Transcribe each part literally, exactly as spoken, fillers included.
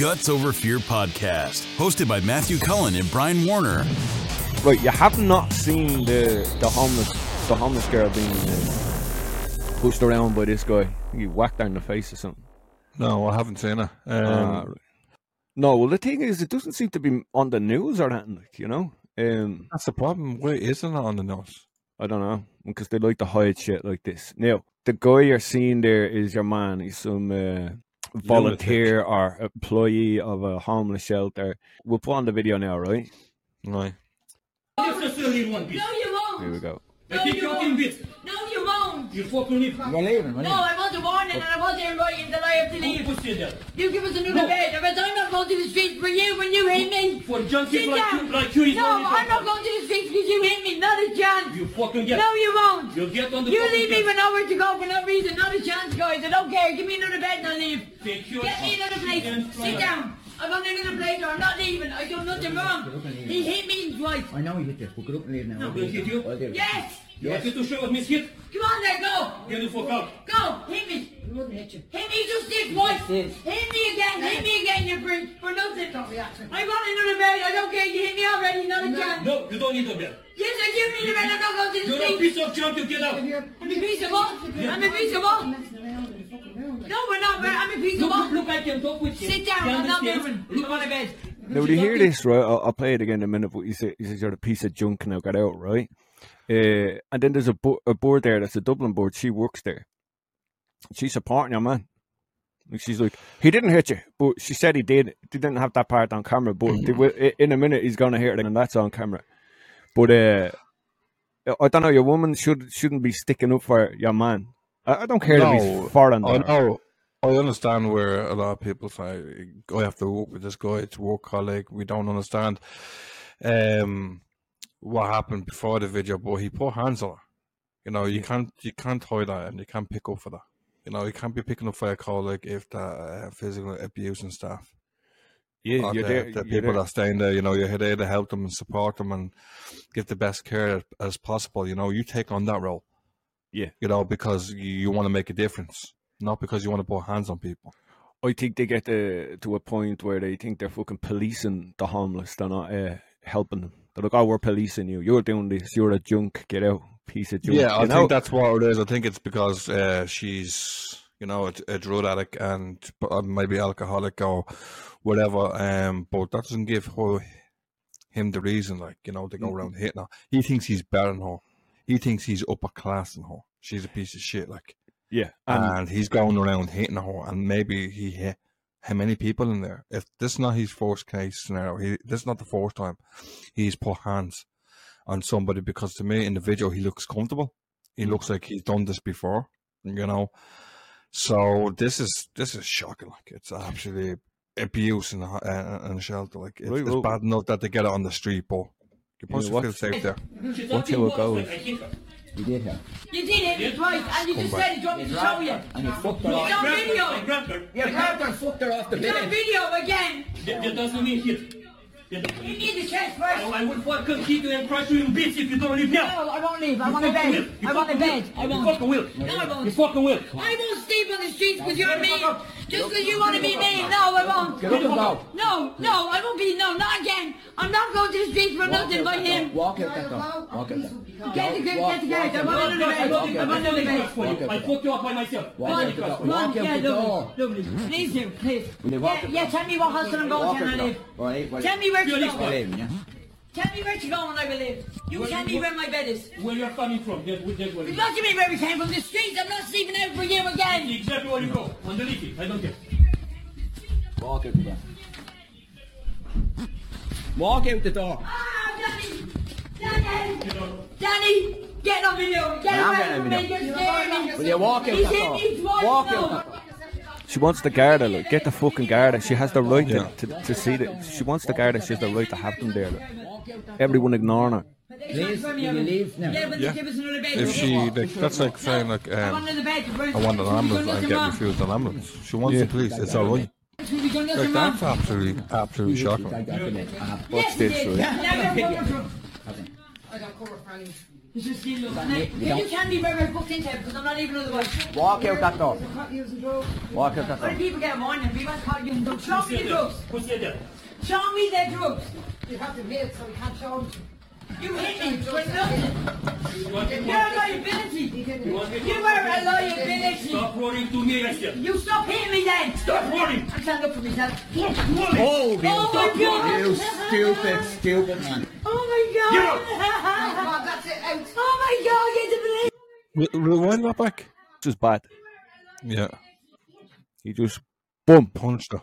Guts Over Fear podcast, hosted by Matthew Cullen and Brian Warner. Right, you have not seen the the homeless the homeless girl being uh, pushed around by this guy. He whacked her in the face or something. No, I haven't seen her. Um, uh, no, well, the thing is, it doesn't seem to be on the news or anything, like, you know? Um, That's the problem. Why isn't it on the news? I don't know, because they like to hide shit like this. Now, the guy you're seeing there is your man. He's some uh, volunteer or employee of a homeless shelter. We'll put on the video now, right? Right. No, you won't. Here we go. No, you won't. No, you won't. You fucking leave. You're leaving, right? No, I want a warning and I want everybody that I have to leave. You give us another no. bed. If I'm not going to the streets for you when you hit me. For junkies like you, like you. No, I'm not going to the streets because you hit me. Not a chance. You fucking get. No, you won't. You'll get on the You leave me with nowhere to go for no reason. Not a chance, guys. I don't care. Give me another bed and I'll leave. Get me another place. Sit down. I'm not leaving the place, I'm not leaving, I do nothing wrong. He hit me twice. I know he hit you, but get up and leave now. No, will he hit you? Yes! Yes! You want to show with me skip? Come on there, go! Get the fuck out. Go! Hit me! He wouldn't hit you. Hit me just this once! Hit me again, hit me again, you brute! For nothing! Don't react. I want another bed, I don't care, you hit me already, not a chance. No, you don't need a bed. Yes, I do need a bed, I'm not going to the street. You're a piece of junk, you get out! I'm a piece of what? I'm a piece of what? No, we're not. We're, I'm a piece look, of look at them. Don't put Sit down. I'm not moving. Look on the bed. Now, do you hear this, right? I'll, I'll play it again in a minute. But he says, he says, "You're a piece of junk now. Get out," right? Uh, and then there's a, bo- a board there. That's a Dublin board. She works there. She's supporting her man. Like, she's like, he didn't hit you, but she said he did. They didn't have that part on camera, but they, in a minute he's gonna hear it, and that's on camera. But uh, I don't know. Your woman should shouldn't be sticking up for your man. I don't care no, if he's foreign. I know. I understand where a lot of people say, I have to work with this guy, it's a work colleague. We don't understand um, what happened before the video, but he put hands on her. You know, you can't you can't hide that and you can't pick up for that. You know, you can't be picking up for a colleague if they're uh, physical abuse and stuff. Yeah, you're the, there, the people that are staying there, you know, you're there to help them and support them and give the best care as possible. You know, you take on that role. Yeah, you know, because you, you want to make a difference, not because you want to put hands on people. I think they get to, to a point where they think they're fucking policing the homeless. They're not uh, helping them. They're like, "Oh, we're policing you. You're doing this. You're a junk. Get out, piece of junk." Yeah, I you think know? That's what it is. I think it's because uh, she's, you know, a, a drug addict and maybe alcoholic or whatever. Um, but that doesn't give her, him the reason. Like, you know, to go around hitting her. He thinks he's better than her. He thinks he's upper class and her. She's a piece of shit, like. Yeah. And, and he's going around hitting her, and maybe he hit how many people in there. If this is not his first case scenario, he, this is not the first time he's put hands on somebody, because to me, in the video, he looks comfortable. He looks like he's done this before, you know. So this is this is shocking, like. It's absolutely abuse and uh, shelter, like. It's, right, it's bad enough that they get it on the street, but... You're supposed to feel safe there. Watch how it goes. You did her. You did it, you twice, and you just said you want me to show you. And you fucked her off. It's on video. You grabbed her and fucked her off the bed. It's on video again. That doesn't mean shit. You need the chest first. I would fucking keep you and crush you in bits if you don't leave now. No, I won't leave. I want a bed. I want a bed. I won't. You fucking will. No, I won't. You fucking will. I won't sleep on the streets because you're mean. Just because you want to be mean. No, I won't. No, no, I won't be. No, not again. I'm not going to the streets for nothing by him. Walk out that door. Walk out that door. Get the get the get. I want another bed. I want another bed for you. I fucked you up by myself. Walk out the door. Walk out the door. Please do, please. Yeah, tell me what house I'm going to and I live. Tell me where. Tell me where to go and I will live. You tell me where my bed is. Where you're coming from. You're not telling me where we came from. The streets, I'm not sleeping out for you again. Exactly where you go. On the Liffey. I don't care. Walk out the door. Walk out the door. Ah, Danny! Danny! Danny! Get on video! Get away from me! You're scaring me! Will you walk out the door? Walk out the door. She wants the Garda, look. Get the fucking Garda. She has the right yeah. to, to, to see that. She wants the Garda. She has the right to have them there, look. Everyone ignoring her. Please, can you leave now? Yeah. yeah. If she, like, that's like saying, like, um, I want an ambulance and get refused an ambulance. She wants yeah. the police. It's all right. Like, that's absolutely, absolutely shocking. What's this, right? I got cover, friends. Is this still looking at you? You can't be very much booked into it because I'm not even otherwise. Walk out that door. Walk out that door. When people get warning, people call you drugs. Show me the drugs. Show me their drugs. You have to wait so we can't show them. You hit me with nothing. You're a liability. You are a liability. Stop running to me, Esther. You stop hitting me then. Stop running. I stand up for myself. Stop running. Oh, you oh stop my God. You stupid, stupid man. Oh my God. Get up. Oh, that's it. Out. Oh my God. Get the police. Rewind that back. This is bad. Yeah. He just, boom, punched her.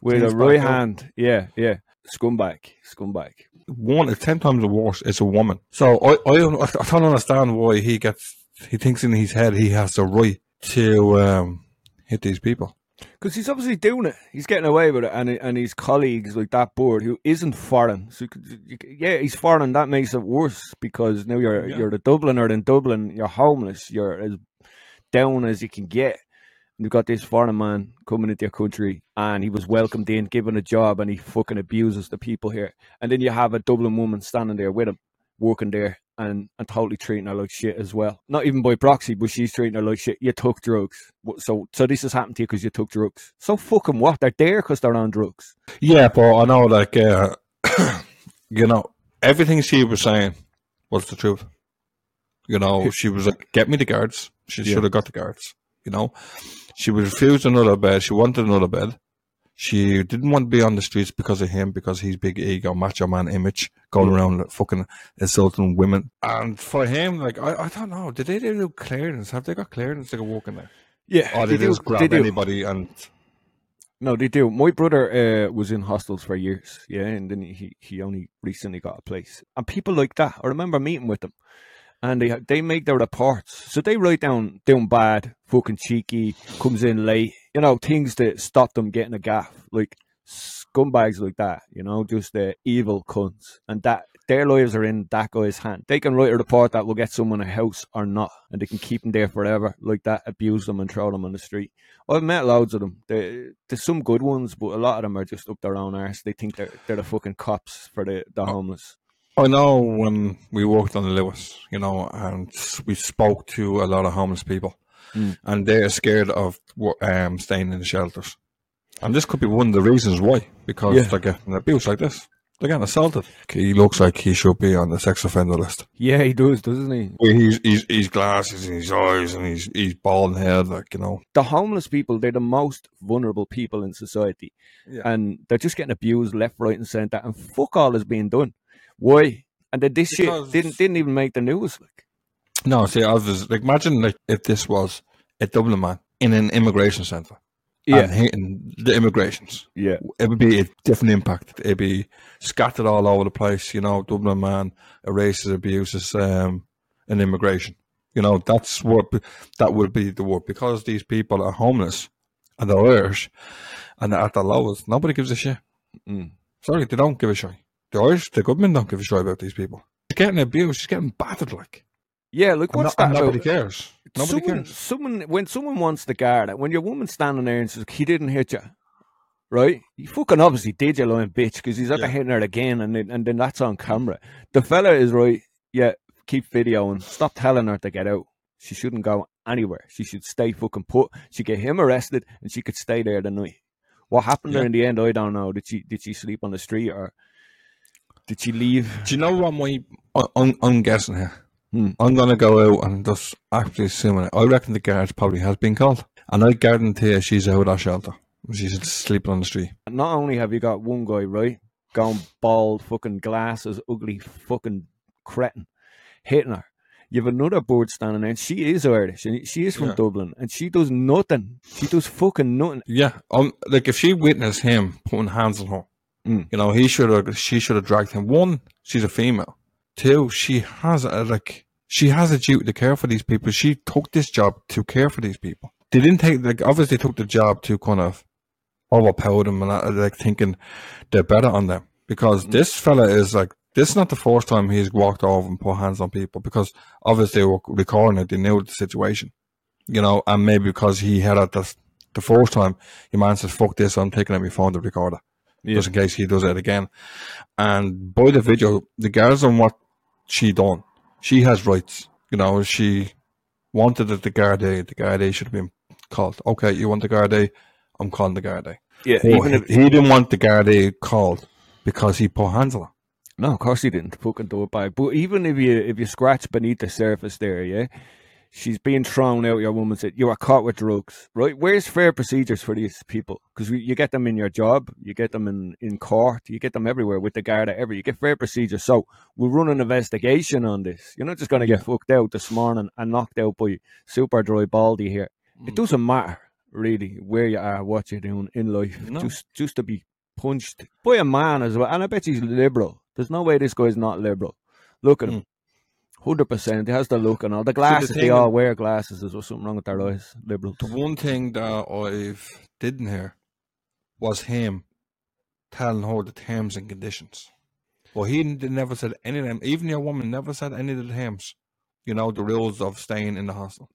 With a right hand. Up. Yeah, yeah. Scumbag. Scumbag. One, it's ten times worse, it's a woman. So I, I, don't, I don't understand why he gets, he thinks in his head he has the right to um, hit these people. Because he's obviously doing it. He's getting away with it. And and his colleagues like that board who isn't foreign. So you, yeah, he's foreign. That makes it worse because now you're yeah. you're the Dubliner in Dublin. You're homeless. You're as down as you can get. You've got this foreign man coming into your country and he was welcomed in, given a job, and he fucking abuses the people here. And then you have a Dublin woman standing there with him, working there, and, and totally treating her like shit as well. Not even by proxy, but she's treating her like shit. You took drugs. So so this has happened to you because you took drugs. So fucking what? They're there because they're on drugs. Yeah, but I know, like, uh, you know, everything she was saying was the truth. You know, she was like, get me the guards. She yeah. should have got the guards, you know. She was refused another bed. She wanted another bed. She didn't want to be on the streets because of him, because his big ego, macho man image, going around like, fucking insulting women. And for him, like, I, I don't know. Did they do clearance? Have they got clearance to go walk in there? Yeah. Or did they, they just do, grab they anybody do. and... No, they do. My brother uh, was in hostels for years, yeah, and then he, he only recently got a place. And people like that, I remember meeting with them. And they they make their reports. So they write down, doing bad, fucking cheeky, comes in late, you know, things that stop them getting a gaff. Like scumbags like that, you know, just the uh, evil cunts. And that their lives are in that guy's hand. They can write a report that will get someone a house or not. And they can keep them there forever like that, abuse them and throw them on the street. I've met loads of them. They, there's some good ones, but a lot of them are just up their own arse. They think they're, they're the fucking cops for the, the homeless. I know when we worked on the Lewis, you know, and we spoke to a lot of homeless people, mm. and they're scared of um, staying in the shelters. And this could be one of the reasons why, because yeah. they're getting abused like this. They're getting assaulted. He looks like he should be on the sex offender list. Yeah, he does, doesn't he? He's, he's, he's glasses in his eyes and he's, he's bald head, like, you know. The homeless people, they're the most vulnerable people in society. Yeah. And they're just getting abused left, right and centre. And fuck all is being done. Why? And that this because shit didn't didn't even make the news. Like, no, see, I was like, imagine like if this was a Dublin man in an immigration centre, yeah, and hitting the immigrations, yeah, it would be a different impact. It'd be scattered all over the place, you know. Dublin man, racist, abuses, um, and immigration. You know, that's what that would be the word, because these people are homeless and they're Irish and they're at the lowest. Nobody gives a shit. Mm. Sorry, they don't give a shit. The Irish, the government don't give a shit about these people. She's getting abused. She's getting battered, like. Yeah, look, what's and no, that and nobody about? cares. Nobody someone, cares. Someone, when someone wants the Garda, when your woman's standing there and says, he didn't hit you, right? He fucking obviously did, you lying bitch, because he's after yeah. hitting her again, and then, and then that's on camera. The fella is right, yeah, keep videoing. Stop telling her to get out. She shouldn't go anywhere. She should stay fucking put. She get him arrested, and she could stay there the night. What happened yeah. there in the end, I don't know. Did she, did she sleep on the street, or... Did she leave? Do you know what my, I'm, I'm guessing here? Hmm. I'm going to go out and just actually assuming it. I reckon the guards probably has been called. And I guarantee she's out of that shelter. She's sleeping on the street. Not only have you got one guy, right, going bald, fucking glasses, ugly fucking cretin, hitting her. You have another bird standing there, and she is Irish, and she is from yeah. Dublin, and she does nothing. She does fucking nothing. Yeah, um, like if she witnessed him putting hands on her, you know, he should have, she should have dragged him. One, she's a female. Two, she has a, like, she has a duty to care for these people. She took this job to care for these people. They didn't take, like, obviously took the job to kind of overpower them and, like, thinking they're better on them. Because mm. this fella is, like, this is not the first time he's walked over and put hands on people, because obviously they were recording it. They knew the situation, you know, and maybe because he had it the, the first time, your man says, fuck this, I'm taking out my phone to record it. Yeah. Just in case he does it again. And by the video, the guards on what she done, she has rights. You know, she wanted it the Garda. The Garda should have been called. Okay, you want the Garda? I'm calling the Garda. Yeah, well, even he, if he didn't want the Garda called because he put hands on her. No, of course he didn't. Fucking do it by. But even if you if you scratch beneath the surface there, yeah, she's being thrown out. Your woman said you are caught with drugs, right? Where's fair procedures for these people? Because you get them in your job, you get them in, in court, you get them everywhere with the Garda. Every you get fair procedures. So we'll run an investigation on this. You're not just going to get fucked out this morning and knocked out by super dry baldy here. It doesn't matter really where you are, what you're doing in life. No. Just just to be punched by a man as well, and I bet he's liberal. There's no way this guy's not liberal. Look at him. one hundred percent. He has the look and all. The glasses, so the they all wear glasses. There's something wrong with their eyes. Liberal. The one thing that I've didn't hear was him telling her the terms and conditions. Well, he never said any of them. Even your woman never said any of the terms. You know, the rules of staying in the hostel.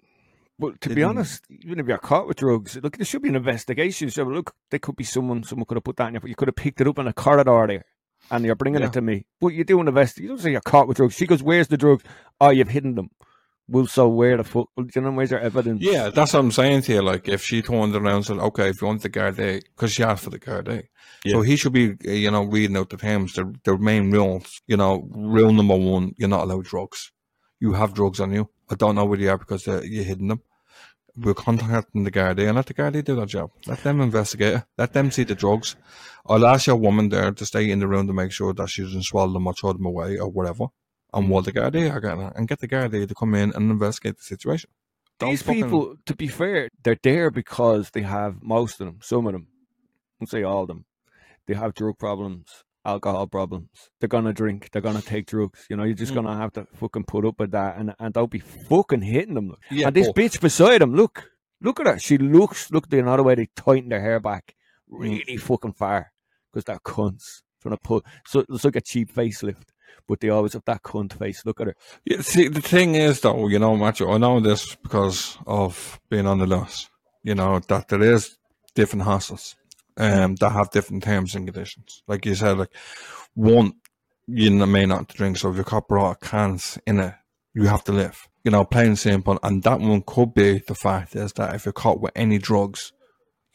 Well, to they be didn't. honest, even if you're caught with drugs, look, there should be an investigation. So, look, there could be someone, someone could have put that in your, you could have picked it up in a corridor there. And you're bringing yeah. it to me. But you do an investigation. You don't say you're caught with drugs. She goes, where's the drugs? Oh, you've hidden them. Well, so where the fuck? Do you know, where's your evidence? Yeah, that's what I'm saying to you. Like, if she turned around and said, okay, if you want the Garda, because she asked for the Garda. Yeah. So he should be, you know, reading out the terms, the, the main rules. You know, rule number one, you're not allowed drugs. You have drugs on you. I don't know where you are because you're hidden them. We're contacting the Garda and let the Garda do their job. Let them investigate it. Let them see the drugs. I'll ask your woman there to stay in the room to make sure that she doesn't swallow them or throw them away or whatever. And what the Garda are getting at, and get the Garda to come in and investigate the situation. Don't These fucking... people, to be fair, they're there because they have most of them, some of them, I won't say all of them. They have drug problems, alcohol problems. They're going to drink. They're going to take drugs. You know, you're just mm. going to have to fucking put up with that and, and don't be fucking hitting them. Look. Yeah, and this but... bitch beside him, look, look at her. She looks, look, the another way they tighten their hair back really mm. fucking far because they're cunts. Trying to put, so it's like a cheap facelift, but they always have that cunt face. Look at her. Yeah, see, the thing is though, you know, Macho, I know this because of being on the loss, you know, that there is different hostels. Um, that have different terms and conditions. Like you said, like one, you may not drink. So if your cup brought cans in it, you have to live. You know, plain and simple. And that one could be the fact is that if you're caught with any drugs,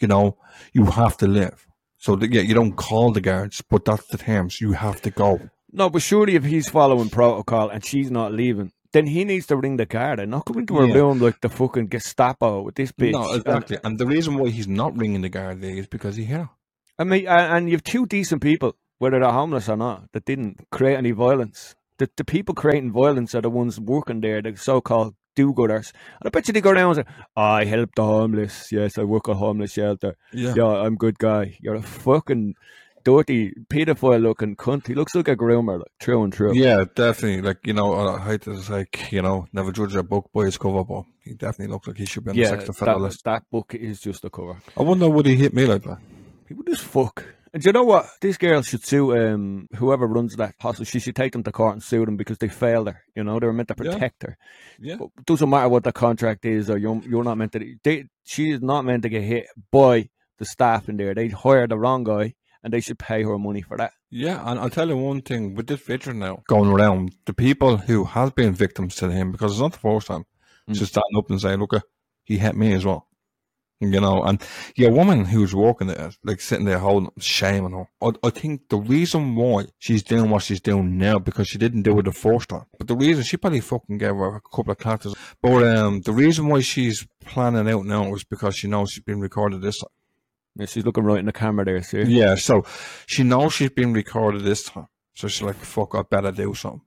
you know, you have to live. So that, yeah, you don't call the guards, but that's the terms. You have to go. No, but surely if he's following protocol and she's not leaving, then he needs to ring the guard and not come into a yeah. room like the fucking Gestapo with this bitch. No, exactly. And, and the reason why he's not ringing the guard there is because he hit her. I mean, and you have two decent people, whether they're homeless or not, that didn't create any violence. The, the people creating violence are the ones working there, the so-called do-gooders. And I bet you they go down and say, oh, I help the homeless. Yes, I work at a homeless shelter. Yeah. yeah, I'm a good guy. You're a fucking... dirty, pedophile-looking cunt. He looks like a groomer, like, true and true. Yeah, definitely. Like, you know, I hate this, like, you know, never judge a book by its cover, but he definitely looks like he should be on yeah, the sex offender list. That book is just a cover. I wonder would he hit me like that? He would just fuck. And do you know what? This girl should sue um, whoever runs that hostel. She should take them to court and sue them because they failed her. You know, they were meant to protect yeah. her. Yeah. But it doesn't matter what the contract is or you're, you're not meant to... They, she is not meant to get hit by the staff in there. They hired the wrong guy. And they should pay her money for that. Yeah, and I'll tell you one thing. With this veteran now going around, the people who have been victims to him, because it's not the first time, mm. just standing up and saying, look, he hit me as well. You know, and your woman who's walking there, like sitting there holding, shaming her. I, I think the reason why she's doing what she's doing now, because she didn't do it the first time. But the reason, she probably fucking gave her a couple of classes. But um, the reason why she's planning out now is because she knows she's been recorded this time. Yeah, she's looking right in the camera there, see? Yeah, so she knows she's been recorded this time. So she's like, fuck, I better do something.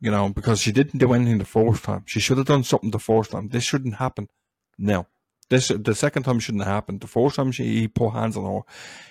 You know, because she didn't do anything the first time. She should have done something the first time. This shouldn't happen now. This, the second time shouldn't have happened. The first time she he put hands on her,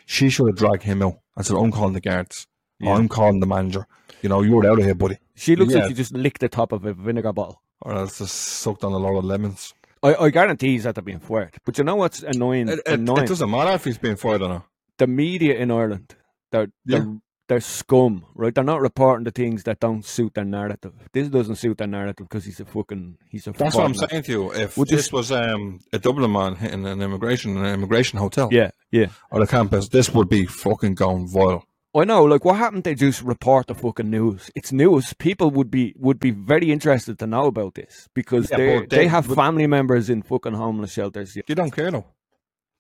she should have dragged him out and said, I'm calling the guards. Yeah. I'm calling the manager. You know, you're out of here, buddy. She looks yeah. like she just licked the top of a vinegar bottle. Or else just sucked on a lot of lemons. I, I guarantee he's had to be fired. But you know what's annoying? It, it, annoying? It doesn't matter if he's being fired or not. The media in Ireland, they're, yeah. they're, they're scum, right? They're not reporting the things that don't suit their narrative. This doesn't suit their narrative because he's a fucking... He's a That's what I'm saying to you. If Would this you... was um, a Dublin man hitting an immigration an immigration hotel... Yeah, yeah. Or the campus, this would be fucking going viral. I know, like, what happened? They just report the fucking news. It's news. People would be would be very interested to know about this because yeah, they they have family members in fucking homeless shelters. Yeah. They don't care though.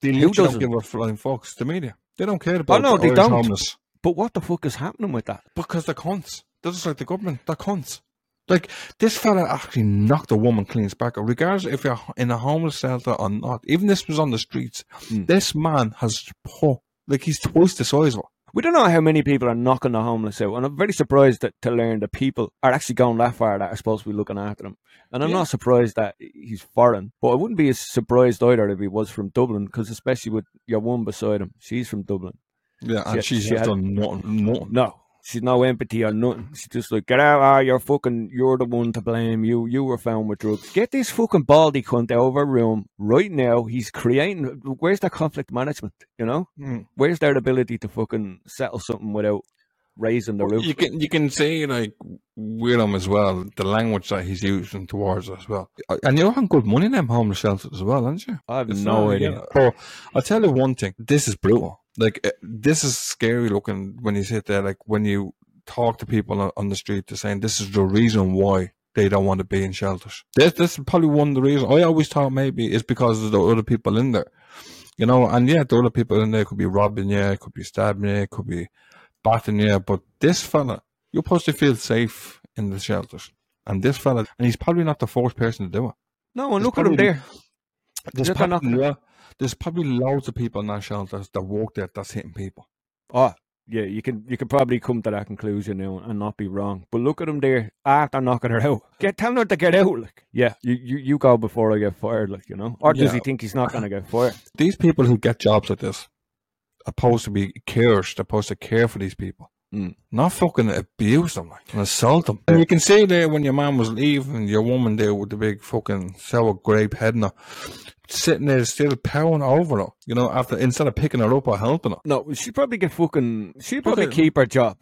They Who doesn't? Don't give a flying fox. The media. They don't care about. Oh no, the they Irish don't. Homeless. But what the fuck is happening with that? Because they're cunts. They're just like the government. They're cunts. Like, this fella actually knocked a woman clean back, regardless if you're in a homeless shelter or not. Even this was on the streets. Mm. This man has, oh, like, he's twice the size of her. We don't know how many people are knocking the homeless out, and I'm very surprised that, to learn that people are actually going that far that are supposed to be looking after him. And I'm yeah. not surprised that he's foreign, but I wouldn't be as surprised either if he was from Dublin, because especially with your one beside him, she's from Dublin. Yeah, and she, she's she had, done nothing. nothing. No, she's no empathy or nothing. She's just like, get out, ah, you're fucking, you're the one to blame. You you were found with drugs. Get this fucking baldy cunt out of a room right now. He's creating, where's the conflict management, you know? Mm. Where's their ability to fucking settle something without raising the roof? You can, you can say, like, with him as well, the language that he's using towards us as well. And you're on good money in them homeless shelters as well, aren't you? I have it's no idea. idea. But I'll tell you one thing, this is brutal. Like, this is scary looking when you sit there, like, when you talk to people on, on the street, they're saying this is the reason why they don't want to be in shelters. This, this is probably one of the reasons. I always thought maybe it's because of the other people in there, you know, and yeah, the other people in there could be robbing you, could be stabbing you, could be batting you, but this fella, you're supposed to feel safe in the shelters. And this fella, and he's probably not the first person to do it. No, and there's look at him there. There's probably, there's probably loads of people in that shelter that work there that's hitting people. Oh, yeah, you can you can probably come to that conclusion now and not be wrong. But look at him there after knocking her out. Get, tell him not to get out. Like, yeah, you, you, you go before I get fired, like, you know. Or does yeah. he think he's not going to get fired? These people who get jobs like this are supposed to be carers. They're supposed to care for these people. Mm. Not fucking abuse them, like, and assault them. And you can see there when your man was leaving, your woman there with the big fucking sour grape head in her, sitting there still powering over her, you know, after instead of picking her up or helping her. No, she'd probably get fucking, she'd probably okay. keep her job.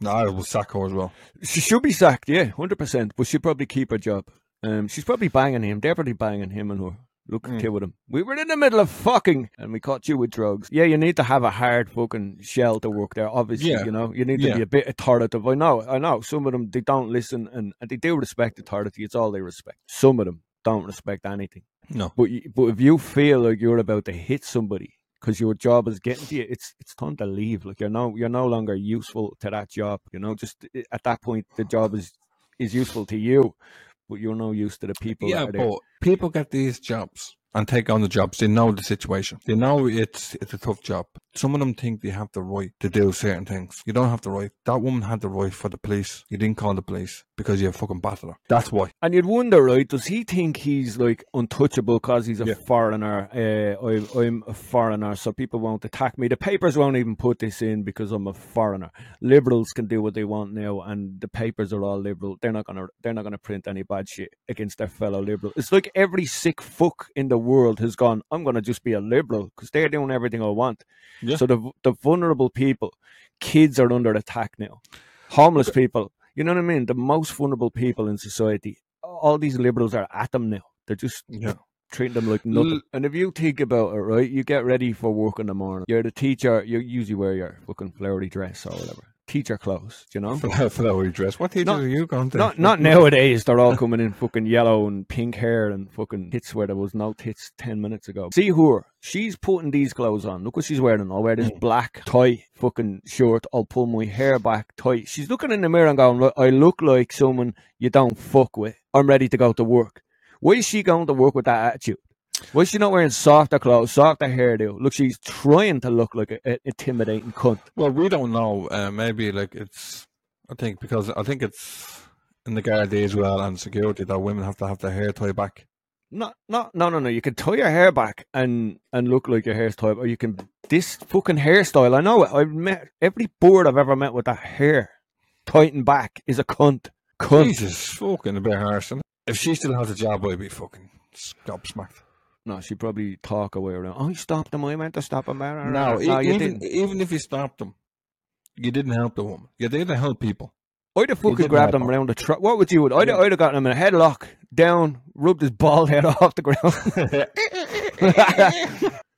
No, nah, I will sack her as well. She should be sacked, yeah, one hundred percent, but she'd probably keep her job. Um, she's probably banging him, they're probably banging him and her. Look, mm. kid with him. We were in the middle of fucking and we caught you with drugs. Yeah, you need to have a hard fucking shell to work there, obviously, yeah. you know. You need to yeah. be a bit authoritative. I know, I know. Some of them, they don't listen and, and they do respect authority. It's all they respect. Some of them don't respect anything. No. But, you, but if you feel like you're about to hit somebody because your job is getting to you, it's it's time to leave. Like, you're no, you're no longer useful to that job, you know. Just at that point, the job is, is useful to you. But you're no use to the people. Yeah, that are but there. People get these jobs and take on the jobs. They know the situation. They know it's it's a tough job. Some of them think they have the right to do certain things. You don't have the right. That woman had the right for the police. You didn't call the police because you fucking battered her. That's why. And you'd wonder, right? Does he think he's like untouchable because he's a yeah. foreigner? Uh, I, I'm a foreigner, so people won't attack me. The papers won't even put this in because I'm a foreigner. Liberals can do what they want now, and the papers are all liberal. They're not gonna. They're not gonna print any bad shit against their fellow liberal. It's like every sick fuck in the world has gone, I'm gonna just be a liberal because they're doing everything I want. Yeah. So the the vulnerable people, kids are under attack now. Homeless people, you know what I mean? The most vulnerable people in society. All these liberals are at them now. They're just yeah. treating them like nothing. And if you think about it, right, you get ready for work in the morning. You're the teacher. You usually wear your fucking flowery dress or whatever. Teacher clothes, you know? Flowery dress. What teachers not, are you going to? Not, not nowadays. They're all coming in fucking yellow and pink hair and fucking tits where there was no tits ten minutes ago. See her. She's putting these clothes on. Look what she's wearing. I'll wear this black tie fucking shirt. I'll pull my hair back tight. She's looking in the mirror and going, I look like someone you don't fuck with. I'm ready to go to work. Why is she going to work with that attitude? Why is she not wearing softer clothes, softer hairdo? Look, she's trying to look like an intimidating cunt. Well, we don't know. Uh, maybe, like, it's... I think because... I think it's in the Garda as well and security that women have to have their hair tied back. No, no, no, no, no. You can tie your hair back and, and look like your hair's tied, or you can... This fucking hairstyle, I know it. I've met... Every board I've ever met with that hair tightened back is a cunt. Cunt. Jesus, fucking a bit harsh. If she still has a job, I'd be fucking gobsmacked. No, she probably talk away around. Oh, you stopped them. I meant to stop them. No, no even, you didn't. Even if you stopped them, you didn't help the woman. You're there to help people. I'd have fucking grabbed him around the truck. What would you would? I'd, yeah. I'd have gotten him in a headlock, down, rubbed his bald head off the ground.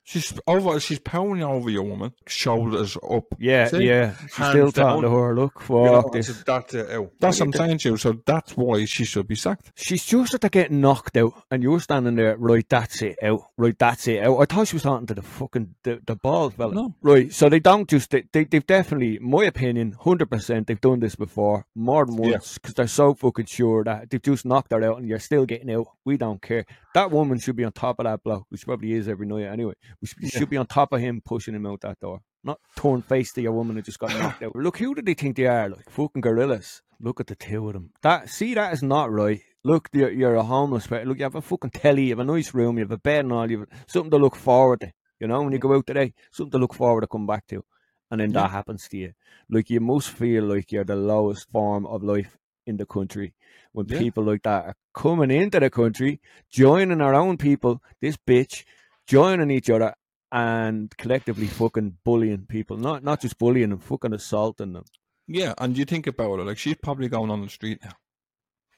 She's over. She's pounding over your woman, shoulders up. Yeah, see? Yeah. She's hands still talking down to her. Look, what this? That, uh, that's what I'm saying to you. So that's why she should be sacked. She's just at getting knocked out, and you're standing there. Right, that's it out. Right, that's it out. I thought she was talking to the fucking the, the ball fella. No. Right. So they don't just they, they they've definitely, my opinion, hundred percent. They've done this before more than once because yeah. they're so fucking sure that they've just knocked her out, and you're still getting out. We don't care. That woman should be on top of that bloke, which probably is every night anyway. We should, yeah. should be on top of him, pushing him out that door. Not torn face to your woman who just got knocked out. Look, who do they think they are? Like fucking gorillas. Look at the two of them. That see, that is not right. Look, you're, you're a homeless person. Look, you have a fucking telly. You have a nice room. You have a bed and all. You have something to look forward to. You know, when you go out today, something to look forward to, come back to. And then yeah. that happens to you. Like you must feel like you're the lowest form of life in the country when yeah. people like that are coming into the country, joining our own people. This bitch. Joining each other and collectively fucking bullying people. Not not just bullying them, fucking assaulting them. Yeah, and you think about it, like she's probably going on the street now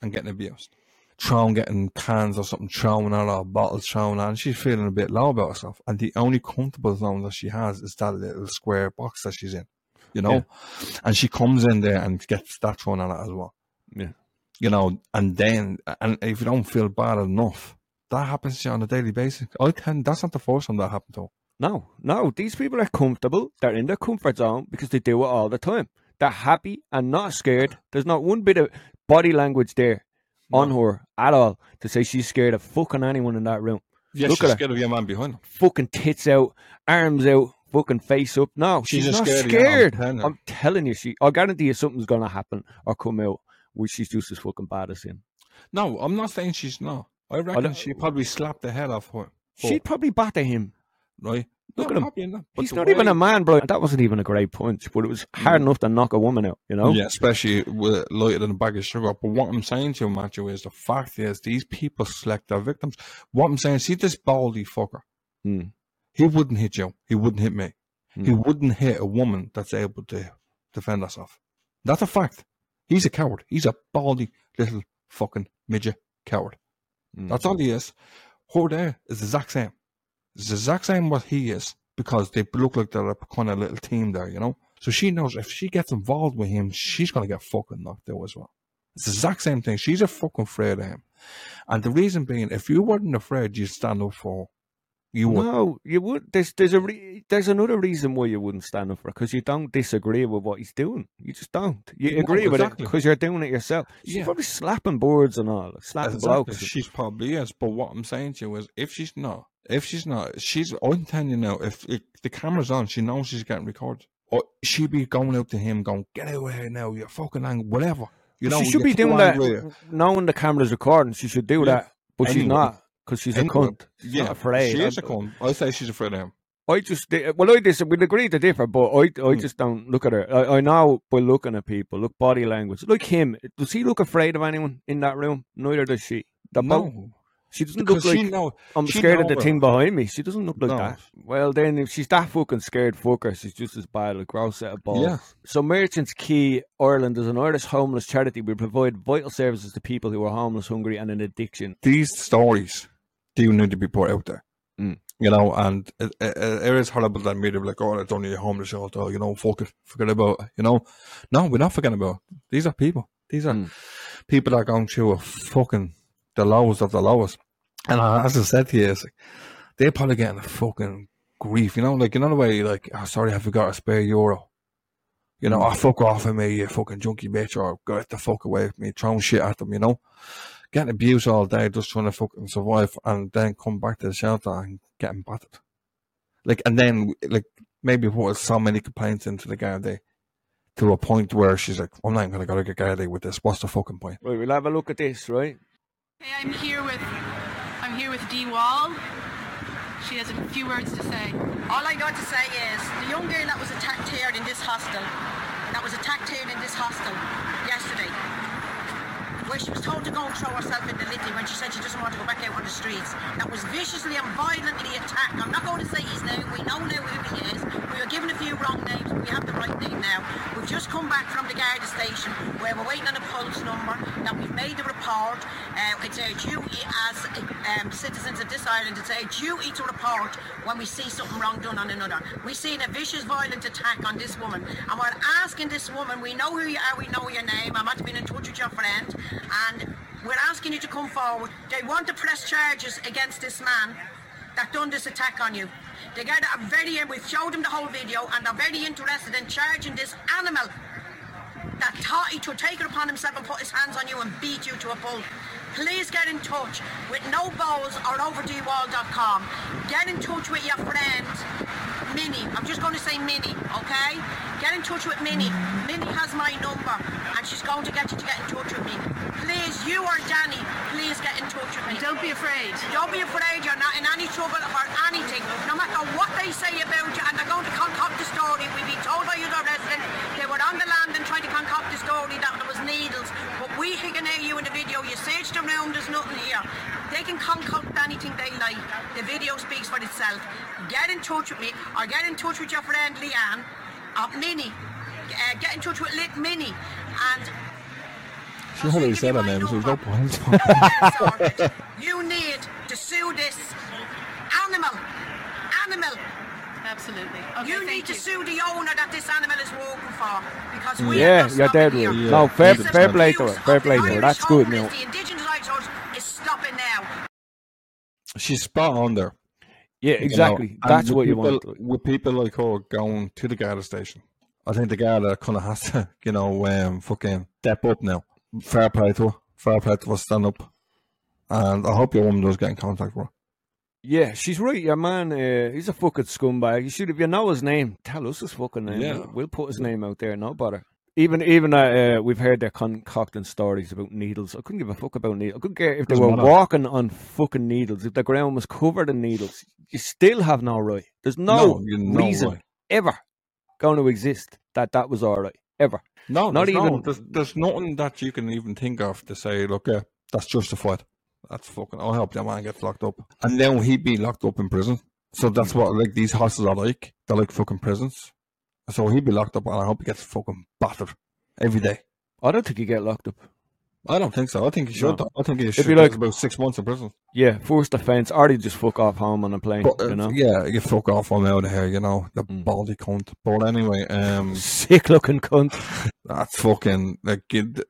and getting abused. Thrown, getting cans or something thrown at her, or bottles thrown at her, and she's feeling a bit low about herself. And the only comfortable zone that she has is that little square box that she's in, you know? Yeah. And she comes in there and gets that thrown at her as well. Yeah. You know, and then, and if you don't feel bad enough, that happens to you on a daily basis. I can, that's not the first time that happened to. No, no. These people are comfortable. They're in their comfort zone because they do it all the time. They're happy and not scared. There's not one bit of body language there no. on her at all to say she's scared of fucking anyone in that room. Yeah, Look she's at scared of your man behind her. Fucking tits out, arms out, fucking face up. No, she's, she's not scared. scared. I'm, I'm telling you, she. I guarantee you something's going to happen or come out which she's just as fucking bad as him. No, I'm not saying she's not. I reckon I she probably slapped the head off her. She'd probably batter him. Right. Look no, at him. Not, He's not way... even a man, bro. That wasn't even a great punch, but it was hard mm. enough to knock a woman out, you know? Yeah, especially with lighter than a bag of sugar. But what I'm saying to you, Matthew, is the fact is these people select their victims. What I'm saying, see this baldy fucker. Mm. He wouldn't hit you. He wouldn't hit me. Mm. He wouldn't hit a woman that's able to defend herself. That's a fact. He's a coward. He's a baldy little fucking midget coward. Mm. That's all he is. Her there is the exact same. It's the exact same what he is because they look like they're a kind of little team there, you know? So she knows if she gets involved with him, she's going to get fucking knocked out as well. It's the exact same thing. She's a fucking afraid of him. And the reason being, if you weren't afraid, you'd stand up for her. You would. No, you would. There's there's a re- there's another reason why you wouldn't stand up for it because you don't disagree with what he's doing. You just don't. You well, agree exactly. with it because you're doing it yourself. She's yeah. probably slapping boards and all, slapping exactly. blokes. She's probably is. But what I'm saying to you is, if she's not, if she's not, she's. I'm telling you now, if, if the camera's on, she knows she's getting recorded. Or she'd be going out to him, going, "Get out of here now! You're fucking angry, whatever." You know, she should be doing that, angry. knowing the camera's recording. She should do yeah. that, but anyway. she's not. Because she's anyway, a cunt. She's yeah, not afraid. She is a cunt. I say she's afraid of him. I just, well, I dis- we'll agree to differ, but I, I mm. just don't look at her. I, I know by looking at people, look body language. Look him. Does he look afraid of anyone in that room? Neither does she. The no. Boat. She doesn't because look like, she know, I'm she scared of the her. thing behind me. She doesn't look like no. that. Well, then, if she's that fucking scared fucker, she's just as bad, a gross set of balls. Yeah. So Merchants Quay Ireland is an Irish homeless charity. We provide vital services to people who are homeless, hungry, and in addiction. These stories do need to be put out there. Mm. You know, and it, it, it is horrible that media be like, oh, it's only a homeless shelter, you know, fuck it, forget about it, you know. No, we're not forgetting about it. These are people. These are mm. people that are going through a fucking, the lowest of the lowest. And as I said to you, it's like, they're probably getting a fucking grief, you know, like, in another way, like, oh, sorry, I forgot a spare euro. You know, I oh, fuck off of me, you fucking junkie bitch, or get the fuck away from me, throwing shit at them, you know. Getting abused all day, just trying to fucking survive, and then come back to the shelter and getting battered. Like, and then, like, maybe what so many complaints into the Garda to a point where she's like, I'm not even going to go to the Garda with this. What's the fucking point? Right, we'll have a look at this, right? Hey, I'm here with, I'm here with Dee Wall. She has a few words to say. All I'm going to say is, the young girl that was attacked here in this hostel, that was attacked here in this hostel yesterday, where she was told to go and throw herself in the Liffey when she said she doesn't want to go back out on the streets. That was viciously and violently attacked. I'm not going to say his name. We know now who he is. We were given a few wrong names. We have the right name now. We've just come back from the Garda station where we're waiting on a pulse number. that we've made a report. Uh, it's our duty as um, citizens of this island, it's our duty to report when we see something wrong done on another. We've seen a vicious, violent attack on this woman, and we're asking this woman, we know who you are, we know your name, I might have been in touch with your friend, and we're asking you to come forward. They want to press charges against this man that done this attack on you. They get a very, we've showed them the whole video, and they're very interested in charging this animal that thought he would take it upon himself and put his hands on you and beat you to a pulp. Please get in touch with No Bows or over dee wall dot com. Get in touch with your friend, Minnie. I'm just going to say Minnie, okay? Get in touch with Minnie. Minnie has my number, and she's going to get you to get in touch with me. Please, you or Danny, please get in touch with me. And don't be afraid. Don't be afraid. You're not in any trouble or anything. No matter what they say about you, and they're going to concoct the story. We've been told by you, the residents, they were on the land and tried to concoct the story that there was needles. But we can hear you in the video. You searched the room, there's nothing here. They can concoct anything they like. The video speaks for itself. Get in touch with me, or get in touch with your friend Leanne, or Minnie. Uh, get in touch with Lit Minnie, and... She already said her name, so there's no point. You need to sue this animal. Animal. Absolutely. Okay, you need you. to sue the owner that this animal is walking for, because we yeah, you're dead right. Yeah. No, fair, fair play to her. Fair play to her. That's good, Neil. The indigenous rights is stopping now. She's spot on there. Yeah, exactly. You know, that's what people, you want. With people like her going to the Garda station, I think the Garda kind of has to, you know, um, fucking step up now. Fair play to her. Fair play to her. Stand up. And I hope your woman does get in contact with her. Yeah, she's right. Your man, uh, he's a fucking scumbag. You should, if you know his name, tell us his fucking name. Yeah. We'll put his name out there, no bother. Even, even uh, we've heard they're concocting stories about needles. I couldn't give a fuck about needles. I couldn't care if they were walking on fucking needles. If the ground was covered in needles, you still have no right. There's no, no reason no right. ever going to exist that that was all right. Ever. No, not there's even. No, there's, there's nothing that you can even think of to say, look, yeah, that's justified. That's fucking, I'll help that man get locked up. And then he'd be locked up in prison. So that's what, like, these houses are like. They're like fucking prisons. So he'd be locked up, and I hope he gets fucking battered every day. I don't think he'd get locked up. I don't think so. I think he should. No. I think he should. It'd be like about six months in prison. Yeah, forced offence. Or he'd just fuck off home on a plane, but, uh, you know? Yeah, you fuck off, I'm out of here, you know? The mm. baldy cunt. But anyway, um... sick-looking cunt. That's fucking, like, it,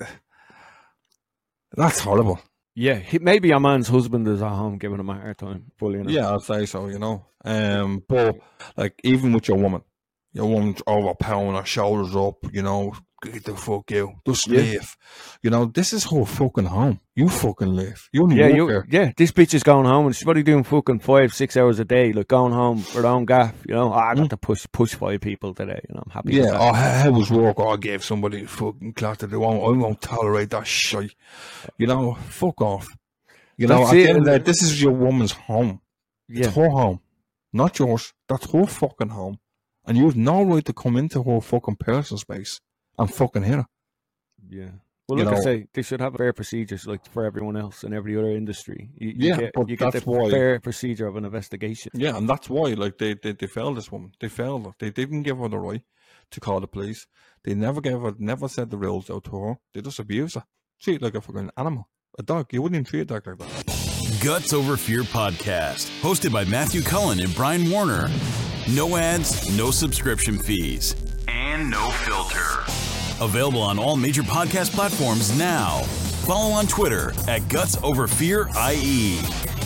that's horrible. Yeah, he, maybe your man's husband is at home giving him a hard time, bullying him. Yeah, I'd say so, you know. Um, but, like, even with your woman, your woman's overpowering, her shoulders up, you know, get the fuck out, just yeah. leave. You know, this is her fucking home. You fucking leave. You only yeah, work you, here. Yeah, this bitch is going home, and she's probably doing fucking five, six hours a day, like, going home for her own gaff, you know. Oh, I got mm. to push push five people today, you know, I'm happy. Yeah, oh, I, I was work, oh, I gave somebody fucking class that they won't, I won't tolerate that shit. You know, fuck off. You know, at the end of the day, this is your woman's home. Yeah. It's her home, not yours. That's her fucking home. And you have no right to come into her fucking personal space and fucking hit her. Yeah. Well, like you know, I say, they should have fair procedures like for everyone else in every other industry. You, yeah, you get, but you that's get the why, fair procedure of an investigation. Yeah, and that's why like they, they, they failed this woman. They failed her. They didn't give her the right to call the police. They never gave her, never said the rules out to her. They just abused her. Treat like a fucking animal. A dog. You wouldn't even treat a dog like that. Guts Over Fear podcast, hosted by Matthew Cullen and Brian Warner. No ads, no subscription fees, and no filter. Available on all major podcast platforms now. Follow on Twitter at Guts Over Fear I E.